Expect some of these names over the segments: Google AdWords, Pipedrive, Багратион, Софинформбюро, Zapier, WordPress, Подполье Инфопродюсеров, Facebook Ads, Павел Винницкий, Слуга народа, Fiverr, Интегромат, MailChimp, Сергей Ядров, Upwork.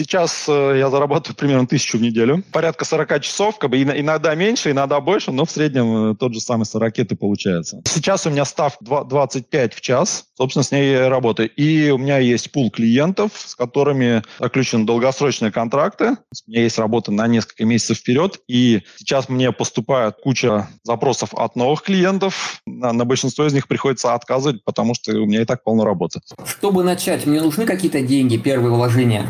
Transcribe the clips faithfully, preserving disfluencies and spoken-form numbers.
Сейчас я зарабатываю примерно тысячу в неделю. Порядка сорок часов, как бы иногда меньше, иногда больше, но в среднем тот же самый сорок получается. Сейчас у меня ставка двадцать пять в час. Собственно, с ней я работаю. И у меня есть пул клиентов, с которыми заключены долгосрочные контракты. У меня есть работа на несколько месяцев вперед. И сейчас мне поступает куча запросов от новых клиентов. На, на большинство из них приходится отказывать, потому что у меня и так полно работы. Чтобы начать, мне нужны какие-то деньги, первые вложения?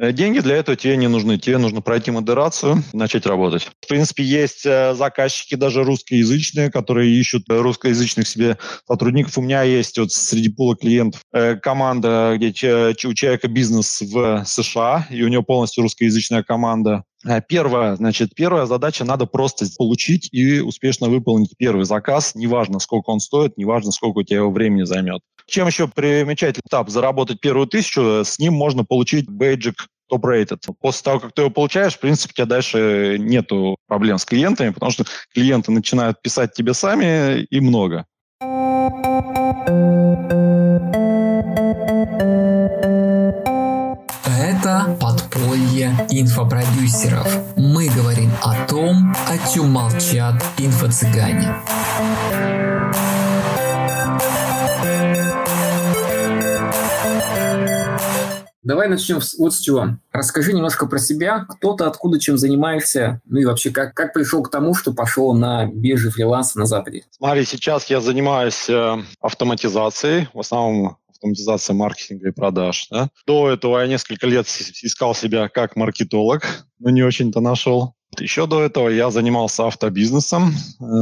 Деньги для этого тебе не нужны. Тебе нужно пройти модерацию и начать работать. В принципе, есть заказчики, даже русскоязычные, которые ищут русскоязычных себе сотрудников. У меня есть вот среди пула клиентов команда, где у человека бизнес в США, и у него полностью русскоязычная команда. Первая, значит, первая задача, надо просто получить и успешно выполнить первый заказ, неважно, сколько он стоит, неважно, сколько у тебя его времени займет. Чем еще примечательный этап заработать первую тысячу, с ним можно получить бейджик топ-рейтед. После того, как ты его получаешь, в принципе, у тебя дальше нету проблем с клиентами, потому что клиенты начинают писать тебе сами, и много. Это подполье инфопродюсеров. Мы говорим о том, о чем молчат инфо-цыгане. Давай начнем вот с чего. Расскажи немножко про себя, кто ты, откуда, чем занимаешься, ну и вообще, как, как пришел к тому, что пошел на биржи фриланса на Западе? Смотри, сейчас я занимаюсь автоматизацией, в основном автоматизация маркетинга и продаж. Да? До этого я несколько лет искал себя как маркетолог, но не очень-то нашел. Еще до этого я занимался автобизнесом.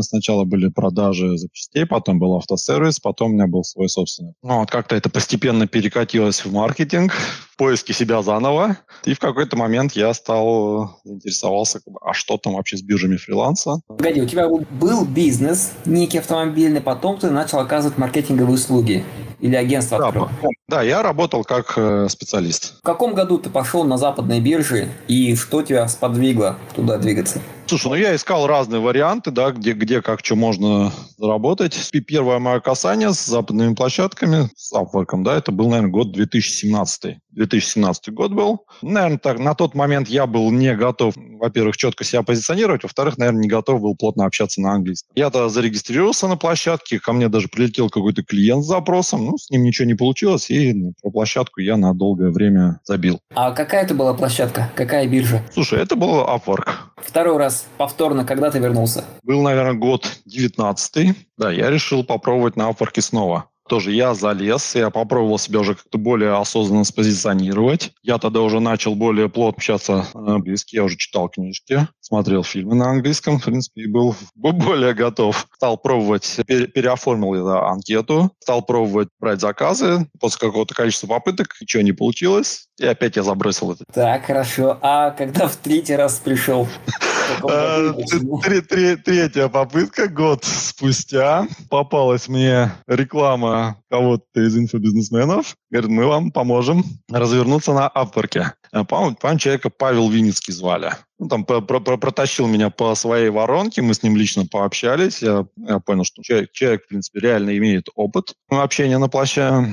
Сначала были продажи запчастей, потом был автосервис, потом у меня был свой собственный. Ну, вот как-то это постепенно перекатилось в маркетинг, в поиске себя заново. И в какой-то момент я стал, заинтересовался, а что там вообще с биржами фриланса. Погоди, у тебя был бизнес, некий автомобильный, потом ты начал оказывать маркетинговые услуги. Или агентство открыл? Да, да, я работал как э, специалист. В каком году ты пошел на западные биржи и что тебя сподвигло туда двигаться? Слушай, ну я искал разные варианты, да, где, где как, что можно заработать. Первое мое касание с западными площадками, с Upwork, да, это был, наверное, год две тысячи семнадцатый. две тысячи семнадцатый год был. Наверное, так, на тот момент я был не готов, во-первых, четко себя позиционировать, во-вторых, наверное, не готов был плотно общаться на английском. Я тогда зарегистрировался на площадке, ко мне даже прилетел какой-то клиент с запросом, ну, с ним ничего не получилось, и про площадку я на долгое время забил. А какая это была площадка? Какая биржа? Слушай, это был Upwork. Второй раз повторно, когда ты вернулся? Был, наверное, год девятнадцатый. Да, я решил попробовать на Upwork снова. Тоже я залез, я попробовал себя уже как-то более осознанно спозиционировать. Я тогда уже начал более плотно общаться на английском, я уже читал книжки, смотрел фильмы на английском, в принципе, и был более готов. Стал пробовать, пере- переоформил я анкету, стал пробовать брать заказы. После какого-то количества попыток ничего не получилось, и опять я забросил это. Так, хорошо. А когда в третий раз пришел? Третья попытка, год спустя, попалась мне реклама кого-то из инфобизнесменов. Говорит, мы вам поможем развернуться на Upwork'е. По-моему, человека Павел Винницкий звали. Ну, там протащил меня по своей воронке, мы с ним лично пообщались. Я, я понял, что человек, человек, в принципе, реально имеет опыт общения на площадке,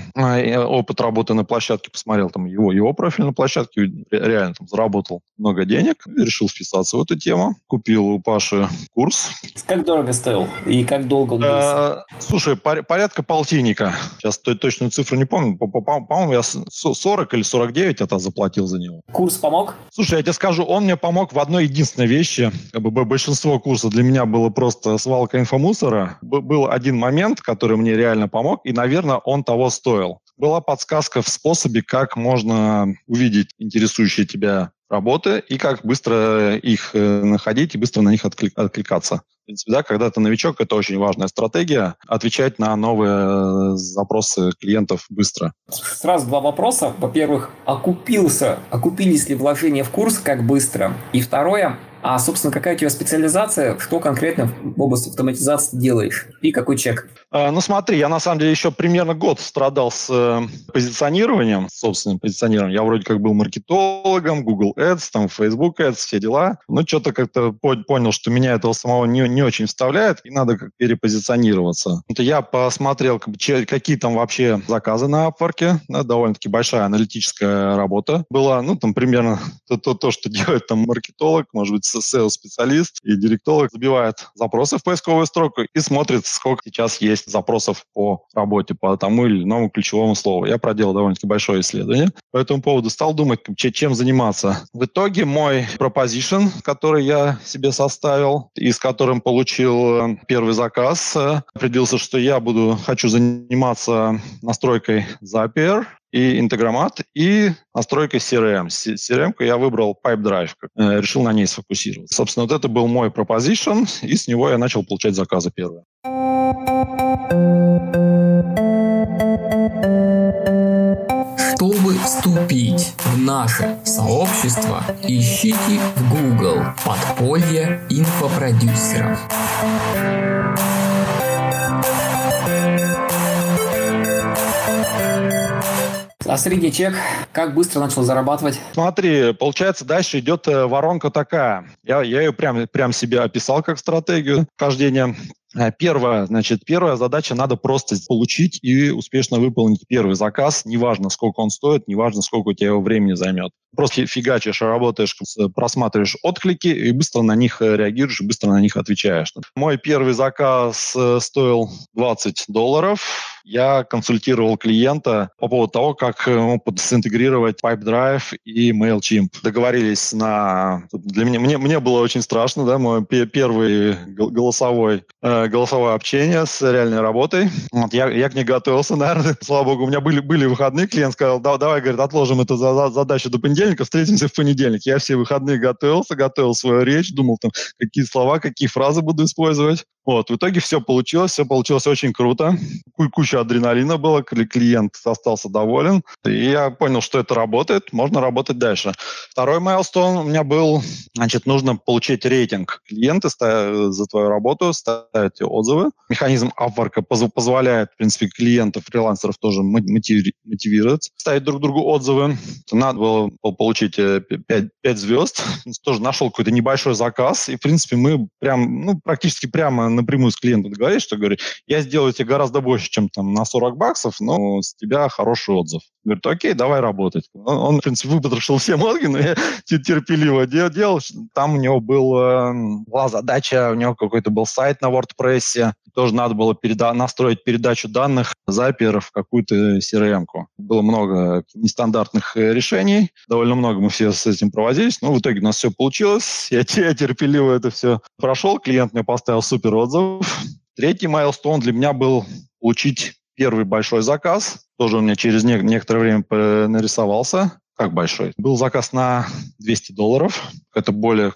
опыт работы на площадке. Посмотрел там его, его профиль на площадке, реально там заработал много денег. Решил вписаться в эту тему. Купил у Паши курс. Как дорого стоил? И как долго он длился? Слушай, порядка полтинника. Сейчас точную цифру не помню. По-моему, я сорок или сорок девять это заплатил за него. Курс помог? Слушай, я тебе скажу, он мне помог в одной единственной вещи. Большинство курсов для меня было просто свалка инфомусора. Был один момент, который мне реально помог, и, наверное, он того стоил. Была подсказка в способе, как можно увидеть интересующие тебя работы и как быстро их находить и быстро на них откликаться. В принципе, да, когда ты новичок, это очень важная стратегия – отвечать на новые запросы клиентов быстро. Сразу два вопроса. Во-первых, окупился, окупились ли вложения в курс, как быстро? И второе – А, собственно, какая у тебя специализация, что конкретно в области автоматизации делаешь и какой чек? Ну, смотри, я на самом деле еще примерно год страдал с позиционированием, собственным позиционированием. Я вроде как был маркетологом, Google Ads, там, Facebook Ads, все дела. Но что-то как-то понял, что меня этого самого не, не очень вставляет, и надо как перепозиционироваться. Вот я посмотрел, какие там вообще заказы на Upwork. Да, довольно-таки большая аналитическая работа была. Ну, там примерно то, то, то что делает там маркетолог, может быть, эс-и-о специалист и директолог, забивает запросы в поисковую строку и смотрит, сколько сейчас есть запросов по работе, по тому или иному ключевому слову. Я проделал довольно-таки большое исследование по этому поводу, стал думать, чем заниматься. В итоге мой пропозишн, который я себе составил и с которым получил первый заказ, определился, что я буду, хочу заниматься настройкой Zapier и Интегромат, и настройкой си-эр-эм. си-эр-эм-ку я выбрал Pipedrive, решил на ней сфокусироваться. Собственно, вот это был мой пропозишн, и с него я начал получать заказы первые. Чтобы вступить в наше сообщество, ищите в Google «Подполье инфопродюсеров». А средний чек, как быстро начал зарабатывать? Смотри, получается, дальше идет воронка такая. Я, я ее прям, прям себе описал как стратегию вхождения. Первое, значит, первая задача, надо просто получить и успешно выполнить первый заказ. Неважно, сколько он стоит, неважно, сколько у тебя его времени займет. Просто фигачишь, работаешь, просматриваешь отклики и быстро на них реагируешь, быстро на них отвечаешь. Мой первый заказ стоил двадцать долларов. Я консультировал клиента по поводу того, как синтегрировать Pipedrive и MailChimp. Договорились на... Для меня, мне, мне было очень страшно, да, мой первый голосовой, э, голосовое общение с реальной работой. Вот, я, я к ней готовился, наверное. Слава богу, у меня были, были выходные. Клиент сказал, да, давай, говорит, отложим эту задачу до понедельника, встретимся в понедельник. Я все выходные готовился, готовил свою речь, думал, там, какие слова, какие фразы буду использовать. Вот, в итоге все получилось, все получилось очень круто. Куча адреналина было, клиент остался доволен. И я понял, что это работает, можно работать дальше. Второй майлстоун у меня был, значит, нужно получить рейтинг. Клиенты ставят за твою работу, ставят отзывы. Механизм Upwork позволяет, в принципе, клиентов, фрилансеров тоже мотивировать, ставить друг другу отзывы. Надо было получить пять звезд. Тоже нашел какой-то небольшой заказ. И, в принципе, мы прям, ну, практически прямо напрямую с клиентом договорились, что говорит, я сделаю тебе гораздо больше, чем там на сорок баксов, но с тебя хороший отзыв. Говорит, окей, давай работать. Он, он в принципе, выпотрошил все мозги, но я терпеливо делал. Там у него была, была задача, у него какой-то был сайт на WordPress, тоже надо было переда- настроить передачу данных Zapier в какую-то си-эр-эм-ку. Было много нестандартных решений, довольно много мы все с этим провозились, но в итоге у нас все получилось, я, я терпеливо это все прошел, клиент мне поставил супер отзыв. Третий майлстоун для меня был получить первый большой заказ, тоже у меня через не- некоторое время нарисовался. Как большой? Был заказ на двести долларов. Это более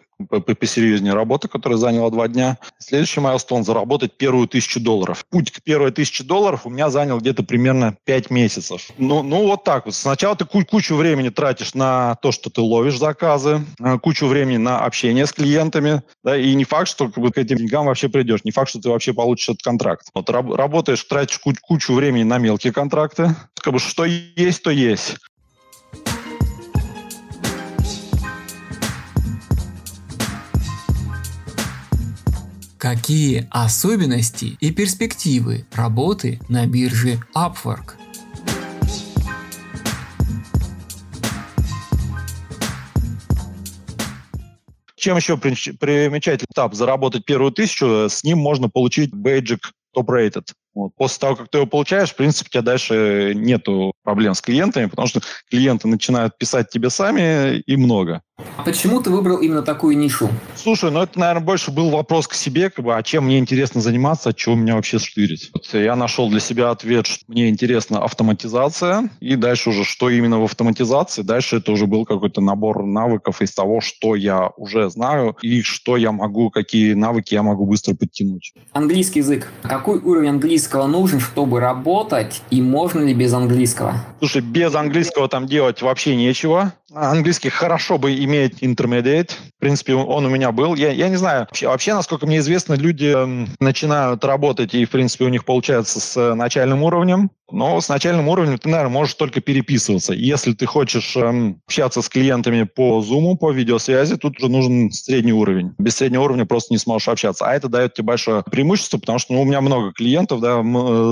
посерьезнее работа, которая заняла два дня. Следующий майлстоун – заработать первую тысячу долларов. Путь к первой тысяче долларов у меня занял где-то примерно пять месяцев. Ну, ну вот так вот. Сначала ты кучу времени тратишь на то, что ты ловишь заказы, кучу времени на общение с клиентами, да, и не факт, что как бы, к этим деньгам вообще придешь, не факт, что ты вообще получишь этот контракт. Вот раб- работаешь, тратишь куч- кучу времени на мелкие контракты. Как бы что есть, то есть. Какие особенности и перспективы работы на бирже Upwork? Чем еще примечательный этап заработать первую тысячу, с ним можно получить бейджик топ-рейтед. Вот. После того, как ты его получаешь, в принципе, у тебя дальше нету проблем с клиентами, потому что клиенты начинают писать тебе сами и много. А почему ты выбрал именно такую нишу? Слушай, ну это, наверное, больше был вопрос к себе, как бы, а чем мне интересно заниматься, от чего меня вообще штырить. Вот я нашел для себя ответ, что мне интересна автоматизация, и дальше уже, что именно в автоматизации, дальше это уже был какой-то набор навыков из того, что я уже знаю, и что я могу, какие навыки я могу быстро подтянуть. Английский язык. Какой уровень английского нужен, чтобы работать, и можно ли без английского? Слушай, без английского там делать вообще нечего. Английский хорошо бы иметь Paid Intermediate. В принципе, он у меня был. Я, я не знаю, вообще, вообще, насколько мне известно, люди начинают работать, и, в принципе, у них получается с начальным уровнем. Но с начальным уровнем ты, наверное, можешь только переписываться. Если ты хочешь эм, общаться с клиентами по Zoom, по видеосвязи, тут уже нужен средний уровень. Без среднего уровня просто не сможешь общаться. А это дает тебе большое преимущество, потому что ну, у меня много клиентов, да,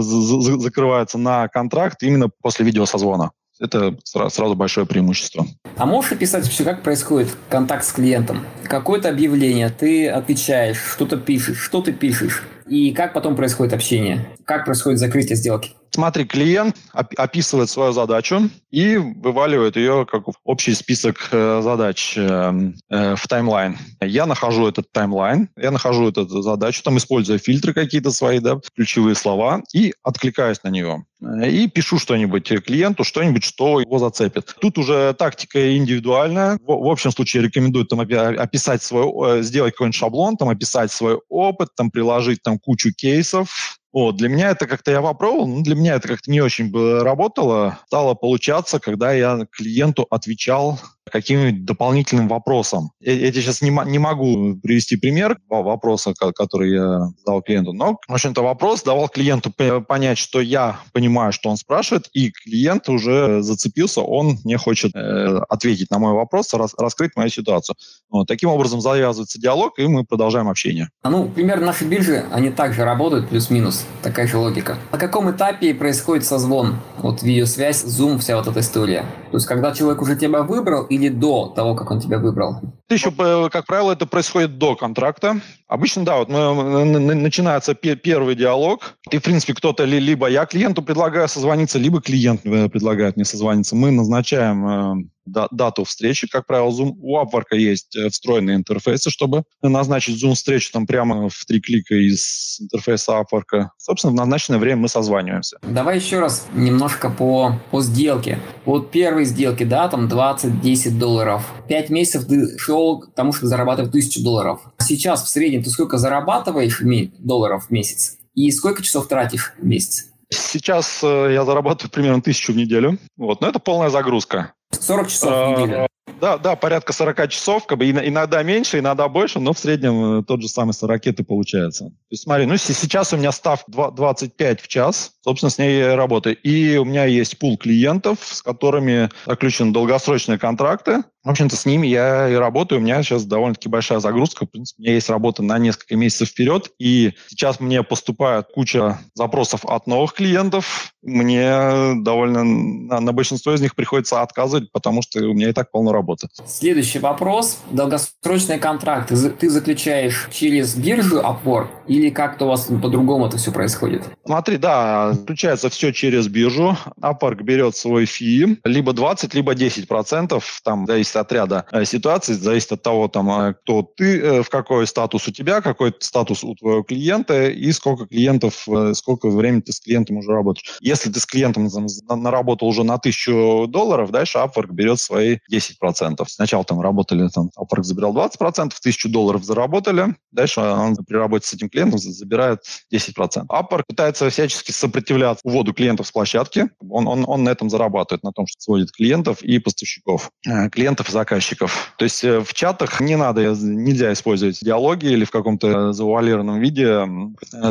закрываются на контракт именно после видеосозвона. Это сразу большое преимущество. А можешь описать все, как происходит контакт с клиентом? Какое-то объявление, ты отвечаешь, что-то пишешь, что ты пишешь? И как потом происходит общение? Как происходит закрытие сделки? Смотри, клиент описывает свою задачу и вываливает ее как общий список задач в таймлайн. Я нахожу этот таймлайн, я нахожу эту задачу, там используя фильтры какие-то свои, да, ключевые слова, и откликаюсь на нее. И пишу что-нибудь клиенту, что-нибудь, что его зацепит. Тут уже тактика индивидуальная. В общем случае рекомендую там описать свой, сделать какой-нибудь шаблон, там описать свой опыт, там приложить там кучу кейсов. Вот, для меня это как-то я попробовал, но для меня это как-то не очень работало. Стало получаться, когда я клиенту отвечал каким-нибудь дополнительным вопросом. Я, я сейчас не, не могу привести пример вопроса, который я задал клиенту, но, в общем-то, вопрос давал клиенту понять, что я понимаю, что он спрашивает, и клиент уже зацепился, он мне хочет э, ответить на мой вопрос, рас, раскрыть мою ситуацию. Вот, таким образом завязывается диалог, и мы продолжаем общение. А ну, примерно наши биржи, они также работают, плюс-минус. Такая же логика. На каком этапе происходит созвон? Вот видеосвязь, Zoom, вся вот эта история. То есть, когда человек уже тебя выбрал или до того, как он тебя выбрал? Еще, как правило, это происходит до контракта. Обычно, да, вот начинается первый диалог. И, в принципе, кто-то, либо я клиенту предлагаю созвониться, либо клиент предлагает мне созвониться. Мы назначаем дату встречи, как правило, Zoom. У Upwork есть встроенные интерфейсы, чтобы назначить Zoom-встречу там прямо в три клика из интерфейса Upwork. Собственно, в назначенное время мы созваниваемся. Давай еще раз немножко по, по сделке. Вот первые сделки, да, там двадцать-десять долларов. Пять месяцев ты шел к тому, что зарабатываешь тысячу долларов. Сейчас в среднем ты сколько зарабатываешь долларов в месяц? И сколько часов тратишь в месяц? Сейчас э, я зарабатываю примерно тысячу в неделю. Вот, но это полная загрузка. сорок часов в неделю. Да, да, порядка сорок часов, как бы иногда меньше, иногда больше, но в среднем тот же самый сорок получается. То есть, смотри, ну сейчас у меня ставка двадцать пять в час, собственно, с ней я работаю. И у меня есть пул клиентов, с которыми заключены долгосрочные контракты. В общем-то, с ними я и работаю. У меня сейчас довольно-таки большая загрузка. В принципе, у меня есть работа на несколько месяцев вперед. И сейчас мне поступает куча запросов от новых клиентов. Мне довольно на, на большинство из них приходится отказывать, потому что у меня и так полно работы. Следующий вопрос. Долгосрочные контракты ты заключаешь через биржу Upwork или как-то у вас по-другому это все происходит? Смотри, да, заключается все через биржу. Upwork берет свой фи, либо двадцать, либо десять процентов, там, да, если от ряда ситуаций, зависит от того, там, кто ты, в какой статус у тебя, какой статус у твоего клиента и сколько клиентов, сколько времени ты с клиентом уже работаешь. Если ты с клиентом там, наработал уже на тысячу долларов, дальше Upwork берет свои десять процентов. Сначала там работали, там, Upwork забирал двадцать процентов, тысячу долларов заработали, дальше он при работе с этим клиентом забирает десять процентов. Upwork пытается всячески сопротивляться уводу клиентов с площадки. Он, он, он на этом зарабатывает, на том, что сводит клиентов и поставщиков. Клиентов заказчиков. То есть в чатах не надо, нельзя использовать диалоги или в каком-то завуалированном виде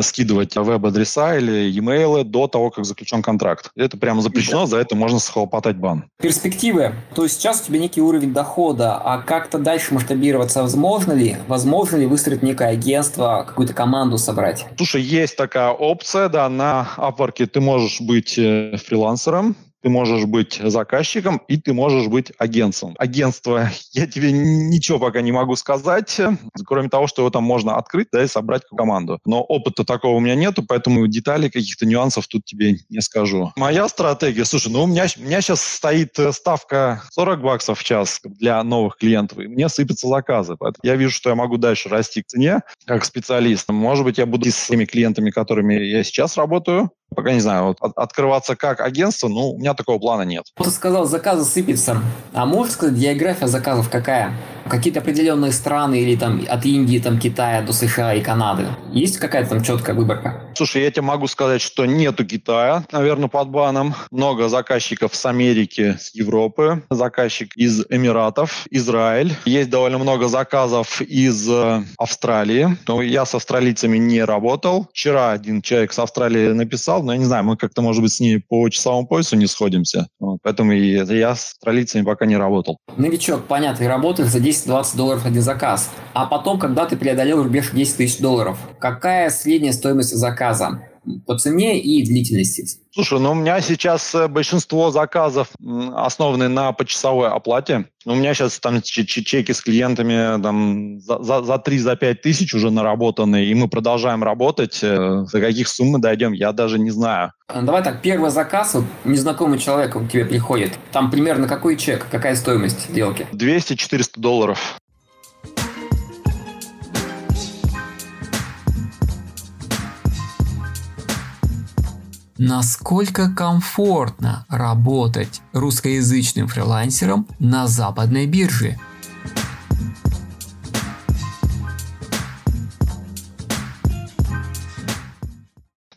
скидывать веб-адреса или e-mail до того, как заключен контракт. Это прямо запрещено, за это можно схлопотать бан. Перспективы. То есть сейчас у тебя некий уровень дохода, а как-то дальше масштабироваться возможно ли? Возможно ли выстроить некое агентство, какую-то команду собрать? Слушай, есть такая опция, да, на Upwork ты можешь быть фрилансером, ты можешь быть заказчиком и ты можешь быть агентом. Агентство, я тебе ничего пока не могу сказать, кроме того, что его там можно открыть, да, и собрать команду. Но опыта такого у меня нету, поэтому деталей, каких-то нюансов тут тебе не скажу. Моя стратегия, слушай, ну у меня, у меня сейчас стоит ставка сорок баксов в час для новых клиентов, и мне сыпятся заказы. Поэтому я вижу, что я могу дальше расти в цене как специалист. Может быть, я буду с теми клиентами, которыми я сейчас работаю, пока не знаю, вот, от, открываться как агентство, ну, у меня такого плана нет. Ты сказал, заказы сыпятся. А можешь сказать, география заказов какая? какие-то определенные страны или там от Индии, там, Китая до США и Канады? Есть какая-то там четкая выборка? Слушай, я тебе могу сказать, что нету Китая, наверное, под баном. Много заказчиков с Америки, с Европы, заказчик из Эмиратов, Израиль. Есть довольно много заказов из Австралии. Но я с австралийцами не работал. Вчера один человек с Австралии написал, но я не знаю, мы как-то, может быть, с ней по часовому поясу не сходимся. Поэтому я с австралийцами пока не работал. Новичок, понятно, и работаешь за десять-двадцать долларов один заказ. А потом, когда ты преодолел рубеж десять тысяч долларов, какая средняя стоимость заказа по цене и длительности? Слушай, ну у меня сейчас большинство заказов основаны на почасовой оплате. У меня сейчас там чеки с клиентами там, за, за три-пять тысяч уже наработаны, и мы продолжаем работать. До каких сумм мы дойдем, я даже не знаю. Давай так, первый заказ, вот, незнакомый человек к тебе приходит. Там примерно какой чек, какая стоимость сделки? двести-четыреста долларов. Насколько комфортно работать русскоязычным фрилансером на западной бирже?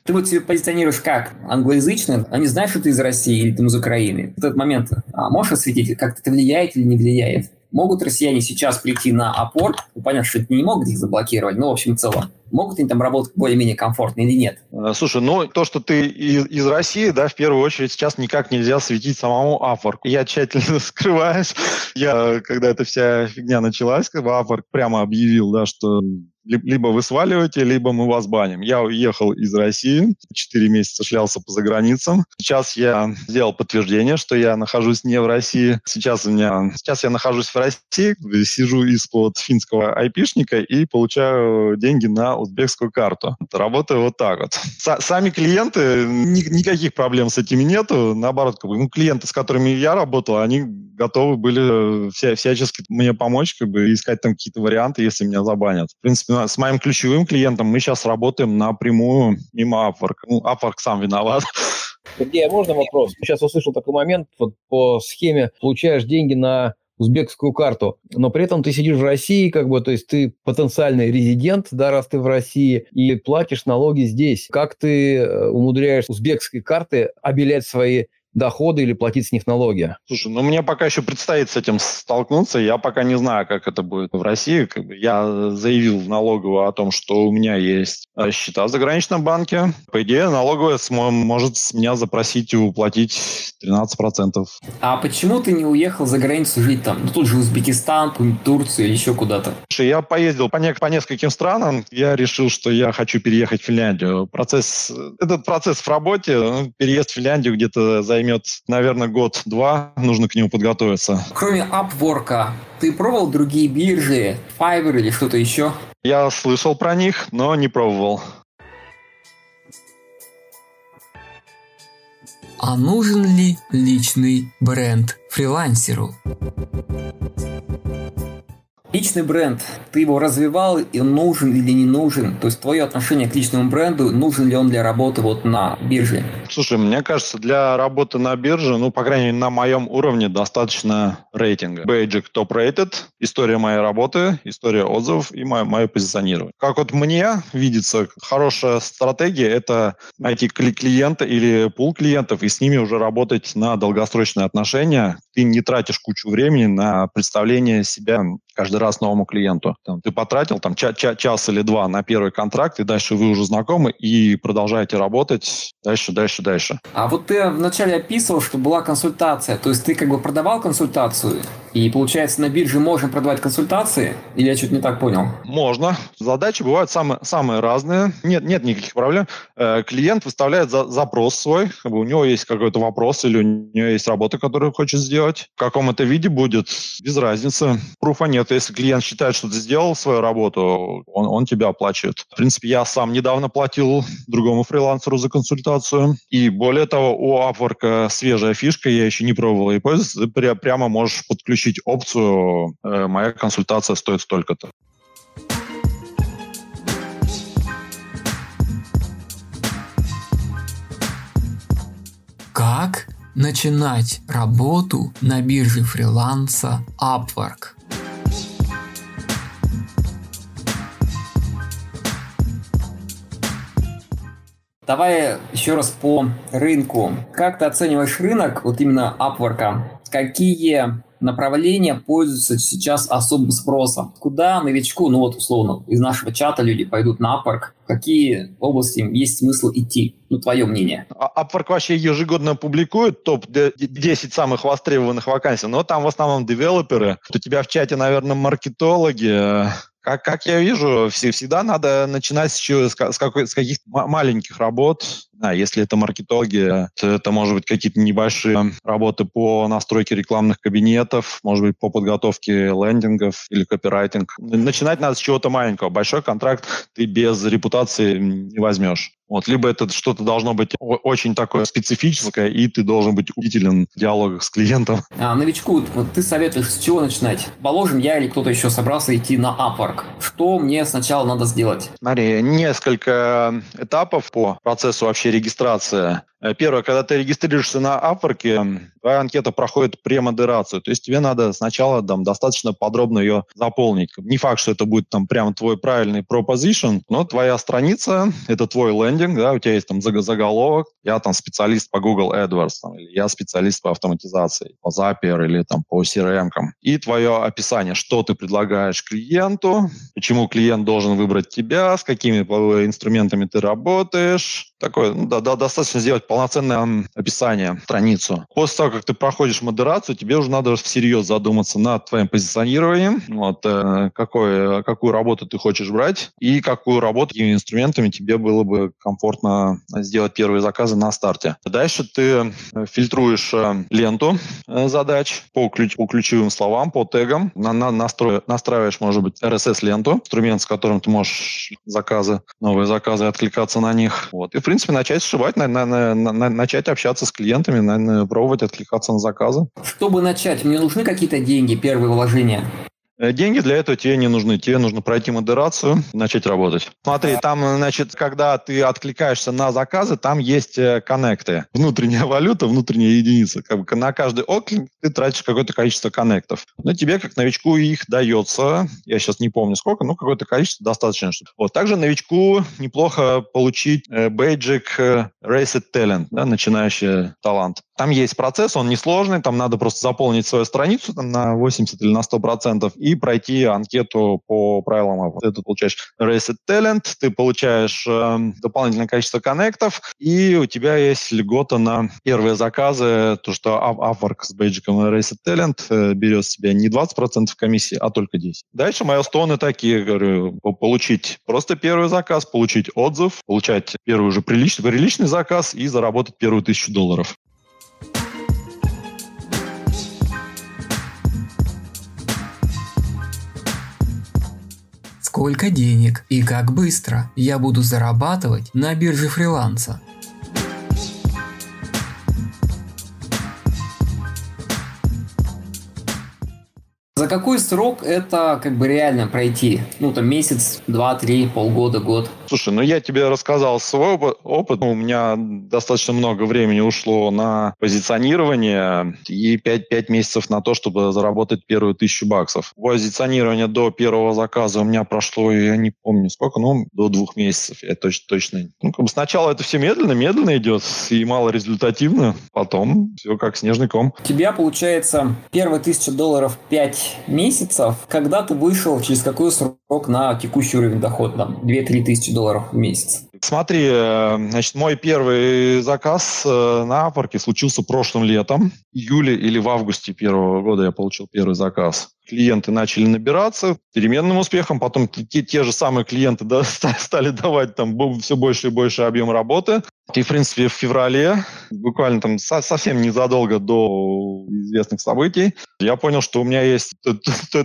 Ты вот себя позиционируешь как англоязычный, они знают, что ты из России или ты из Украины. В этот момент а можешь осветить, как это влияет или не влияет? Могут россияне сейчас прийти на Upwork? Понятно, что это не могут их заблокировать, но в общем в целом. Могут они там работать более-менее комфортно или нет? Слушай, ну то, что ты из, из России, да, в первую очередь сейчас никак нельзя светить самому Upwork. Я тщательно скрываюсь. Я, когда эта вся фигня началась, как бы Upwork прямо объявил, да, что... либо вы сваливаете, либо мы вас баним. Я уехал из России, четыре месяца шлялся по заграницам. Сейчас я сделал подтверждение, что я нахожусь не в России. Сейчас, у меня, сейчас я нахожусь в России, сижу из-под финского айпишника и получаю деньги на узбекскую карту. Работаю вот так вот. С- сами клиенты, ни- никаких проблем с этими нету. Наоборот, как бы, ну, клиенты, с которыми я работал, они готовы были вся- всячески мне помочь, как бы, искать там какие-то варианты, если меня забанят. В принципе, с моим ключевым клиентом мы сейчас работаем напрямую мимо Upwork. Ну, Upwork сам виноват. Сергей, можно вопрос? Сейчас услышал такой момент, вот по схеме получаешь деньги на узбекскую карту, но при этом ты сидишь в России, как бы, то есть ты потенциальный резидент, да, раз ты в России, и платишь налоги здесь. Как ты умудряешь узбекские карты обелять свои доходы или платить с них налоги? Слушай, ну мне пока еще предстоит с этим столкнуться. Я пока не знаю, как это будет в России. Как бы я заявил в налоговую о том, что у меня есть счета в заграничном банке. По идее, налоговая см- может с меня запросить и уплатить тринадцать процентов. А почему ты не уехал за границу жить там? Ну тут же Узбекистан, Турция или еще куда-то. Слушай, я поездил по, не- по нескольким странам. Я решил, что я хочу переехать в Финляндию. Процесс, этот процесс в работе, ну, переезд в Финляндию где-то за займет, наверное, год-два. Нужно к нему подготовиться. Кроме Upwork, ты пробовал другие биржи, Fiverr или что-то еще? Я слышал про них, но не пробовал. А нужен ли личный бренд фрилансеру? Личный бренд, ты его развивал, и он нужен или не нужен? То есть твое отношение к личному бренду, нужен ли он для работы вот на бирже? Слушай, мне кажется, для работы на бирже, ну, по крайней мере, на моем уровне достаточно рейтинга. Бейджик топ-рейтед, история моей работы, история отзывов и мое, мое позиционирование. Как вот мне видится, хорошая стратегия – это найти клиента или пул клиентов и с ними уже работать на долгосрочные отношения. Ты не тратишь кучу времени на представление себя каждый раз новому клиенту. Там, ты потратил там, ча- ча- час или два на первый контракт, и дальше вы уже знакомы, и продолжаете работать дальше, дальше, дальше. А вот ты вначале описывал, что была консультация. То есть ты как бы продавал консультацию, и получается на бирже можно продавать консультации? Или я что-то не так понял? Можно. Задачи бывают самые, самые разные. Нет, нет никаких проблем. Э, клиент выставляет за, запрос свой. Как бы у него есть какой-то вопрос или у него есть работа, которую хочет сделать. В каком это виде будет, без разницы. Пруфа нет. Если клиент считает, что ты сделал свою работу, он, он тебя оплачивает. В принципе, я сам недавно платил другому фрилансеру за консультацию. И более того, у Upwork свежая фишка, я еще не пробовал ее пользоваться. Ты прямо можешь подключить опцию «Моя консультация стоит столько-то». Как начинать работу на бирже фриланса Upwork? Давай еще раз по рынку. Как ты оцениваешь рынок, вот именно Upwork? Какие направления пользуются сейчас особым спросом? Куда новичку, ну вот условно, из нашего чата люди пойдут на Upwork? В какие области им есть смысл идти? Ну, твое мнение. Upwork вообще ежегодно публикует топ десять самых востребованных вакансий, но там в основном девелоперы. У тебя в чате, наверное, маркетологи. Как, как я вижу, всегда надо начинать с, с, какой, с каких-то маленьких работ. А если это маркетологи, то это, может быть, какие-то небольшие работы по настройке рекламных кабинетов, может быть, по подготовке лендингов или копирайтинг. Начинать надо с чего-то маленького. Большой контракт ты без репутации не возьмешь. Вот. Либо это что-то должно быть очень такое специфическое, и ты должен быть убедителен в диалогах с клиентом. А новичку, вот ты советуешь с чего начинать? Положим, я или кто-то еще собрался идти на Upwork. Что мне сначала надо сделать? Смотри, несколько этапов по процессу вообще регистрации. Первое, когда ты регистрируешься на Upwork, твоя анкета проходит премодерацию. То есть тебе надо сначала там, достаточно подробно ее заполнить. Не факт, что это будет там прям твой правильный proposition, но твоя страница – это твой лендинг, да, у тебя есть там заголовок, я там специалист по Google AdWords, там, или я специалист по автоматизации, по Zapier или там по си эр эм-кам. И твое описание, что ты предлагаешь клиенту, почему клиент должен выбрать тебя, с какими инструментами ты работаешь. Такое, ну, да, да, достаточно сделать полноценное описание, страницу. После того, как ты проходишь модерацию, тебе уже надо всерьез задуматься над твоим позиционированием, вот, э, какой, какую работу ты хочешь брать и какую работу, какими инструментами тебе было бы комфортно сделать первые заказы на старте. Дальше ты фильтруешь ленту задач по, ключ, по ключевым словам, по тегам, на, на, настро, настраиваешь, может быть, эр эс эс-ленту, инструмент, с которым ты можешь заказы, новые заказы, откликаться на них. Вот. И, в принципе, начать сшивать, на, на, на, на, начать общаться с клиентами, на, пробовать откликаться на заказы. Чтобы начать, мне нужны какие-то деньги, первые вложения? Деньги для этого тебе не нужны. Тебе нужно пройти модерацию и начать работать. Смотри, там, значит, когда ты откликаешься на заказы, там есть коннекты. Внутренняя валюта, внутренняя единица. Как бы на каждый отклик ты тратишь какое-то количество коннектов. Но тебе, как новичку, их дается, я сейчас не помню сколько, но какое-то количество достаточно. Вот. Также новичку неплохо получить бейджик Raised Talent, да, начинающий талант. Там есть процесс, он несложный, там надо просто заполнить свою страницу там, на восемьдесят или на сто процентов и пройти анкету по правилам. Ты получаешь Raised Talent, ты получаешь э, дополнительное количество коннектов, и у тебя есть льгота на первые заказы, то что Upwork с бейджиком Raised Talent э, берет с тебя не двадцать процентов комиссии, а только десять процентов. Дальше майлстоуны такие, говорю, получить просто первый заказ, получить отзыв, получать первый уже приличный, приличный заказ и заработать первую тысячу долларов. Сколько денег и как быстро я буду зарабатывать на бирже фриланса? За какой срок это как бы реально пройти? Ну, там месяц, два, три, полгода, год. Слушай, ну я тебе рассказал свой опыт. У меня достаточно много времени ушло на позиционирование и пять, пять месяцев на то, чтобы заработать первую тысячу баксов. Позиционирование до первого заказа у меня прошло, я не помню сколько, но до двух месяцев. Я точно, точно. Ну, как бы сначала это все медленно, медленно идет и мало результативно. Потом все как снежный ком. У тебя получается первые тысяча долларов пять месяцев, когда ты вышел, через какой срок на текущий уровень дохода, там, две-три тысячи долларов в месяц? Смотри, значит, мой первый заказ на Upwork случился прошлым летом. В июле или в августе первого года я получил первый заказ. Клиенты начали набираться переменным успехом, потом те, те же самые клиенты, да, стали давать там все больше и больше объем работы. И, в принципе, в феврале, буквально там со, совсем незадолго до известных событий, я понял, что у меня есть,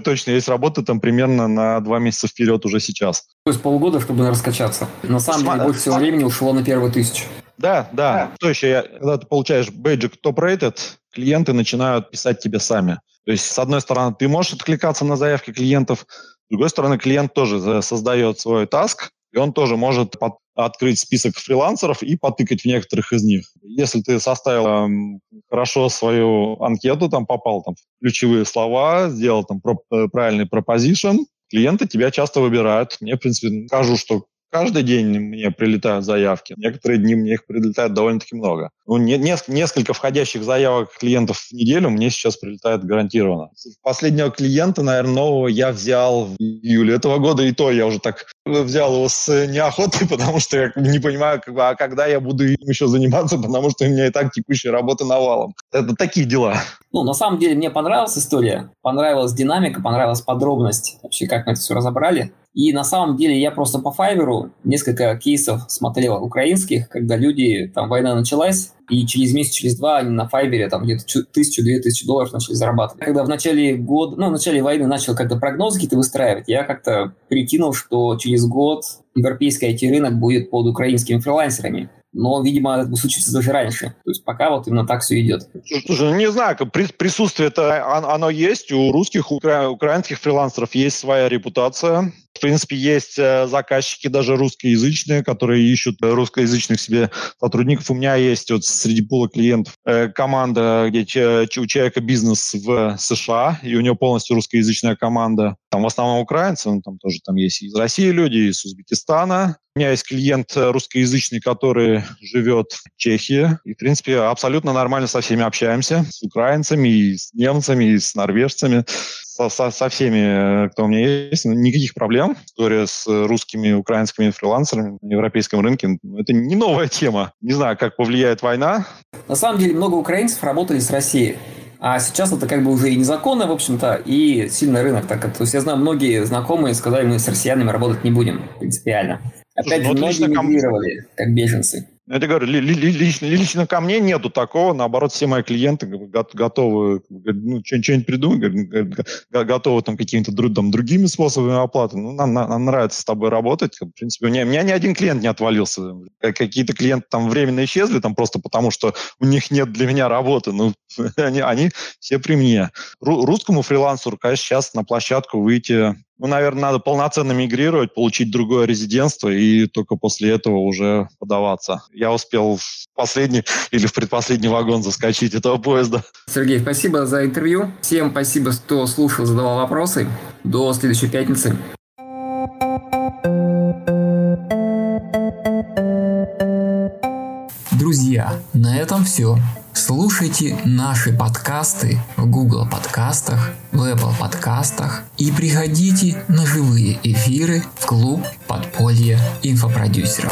точно есть работа там примерно на два месяца вперед уже сейчас. То есть полгода, чтобы раскачаться. На самом деле больше всего времени ушло на первую тысячу. Да, да. То еще, я, когда ты получаешь бейджик топ-рейтед, клиенты начинают писать тебе сами. То есть, с одной стороны, ты можешь откликаться на заявки клиентов, с другой стороны, клиент тоже создает свой таск, и он тоже может под... открыть список фрилансеров и потыкать в некоторых из них. Если ты составил эм, хорошо свою анкету, там попал там, в ключевые слова, сделал там, про... правильный пропозишн, клиенты тебя часто выбирают. Мне, в принципе, скажу, что Каждый день мне прилетают заявки. Некоторые дни мне их прилетает довольно-таки много. Ну, не, не, несколько входящих заявок клиентов в неделю мне сейчас прилетает гарантированно. Последнего клиента, наверное, нового я взял в июле этого года, и то я уже так взял его с неохотой, потому что я не понимаю, как бы, а когда я буду им еще заниматься, потому что у меня и так текущая работа навалом. Это такие дела. Ну, на самом деле, мне понравилась история, понравилась динамика, понравилась подробность вообще, как мы это все разобрали. И на самом деле я просто по Fiverr несколько кейсов смотрел украинских, когда люди, там война началась, и через месяц, через два они на Fiverr там где-то тысячу-две тысячи долларов начали зарабатывать. Когда в начале года, ну, в начале войны начал как-то прогнозы какие-то выстраивать, я как-то прикинул, что через год европейский ай ти-рынок будет под украинскими фрилансерами. Но, видимо, это случится даже раньше. То есть пока вот именно так все идет. Слушай, не знаю, присутствие-то оно есть. У русских, у укра... украинских фрилансеров есть своя репутация. В принципе, есть заказчики даже русскоязычные, которые ищут русскоязычных себе сотрудников. У меня есть вот среди пула клиентов команда, где у человека бизнес в США, и у него полностью русскоязычная команда. Там в основном украинцы, но там тоже там есть и из России люди, и из Узбекистана. У меня есть клиент русскоязычный, который живет в Чехии. И, в принципе, абсолютно нормально со всеми общаемся. С украинцами, и с немцами, и с норвежцами. Со, со, со всеми, кто у меня есть. Никаких проблем. История с русскими, украинскими фрилансерами на европейском рынке. Это не новая тема. Не знаю, как повлияет война. На самом деле, много украинцев работали с Россией. А сейчас это как бы уже и незаконно, в общем-то, и сильный рынок. Так, то есть я знаю, многие знакомые сказали, мы с россиянами работать не будем принципиально. Опять же, многие мигрировали, как беженцы. Я тебе говорю, лично, лично ко мне нету такого. Наоборот, все мои клиенты готовы, ну, что-нибудь придумать, готовы там какими-то там, другими способами оплаты. Ну, нам, нам нравится с тобой работать. В принципе, у меня, у меня ни один клиент не отвалился. Какие-то клиенты там временно исчезли там просто потому, что у них нет для меня работы. Ну, они, они все при мне. Ру, русскому фрилансеру, конечно, сейчас на площадку выйти... Ну, наверное, надо полноценно мигрировать, получить другое резидентство и только после этого уже подаваться. Я успел в последний или в предпоследний вагон заскочить этого поезда. Сергей, спасибо за интервью. Всем спасибо, кто слушал, задавал вопросы. До следующей пятницы. Друзья, на этом все. Слушайте наши подкасты в Google подкастах, в Apple подкастах и приходите на живые эфиры в клуб «Подполье инфопродюсеров».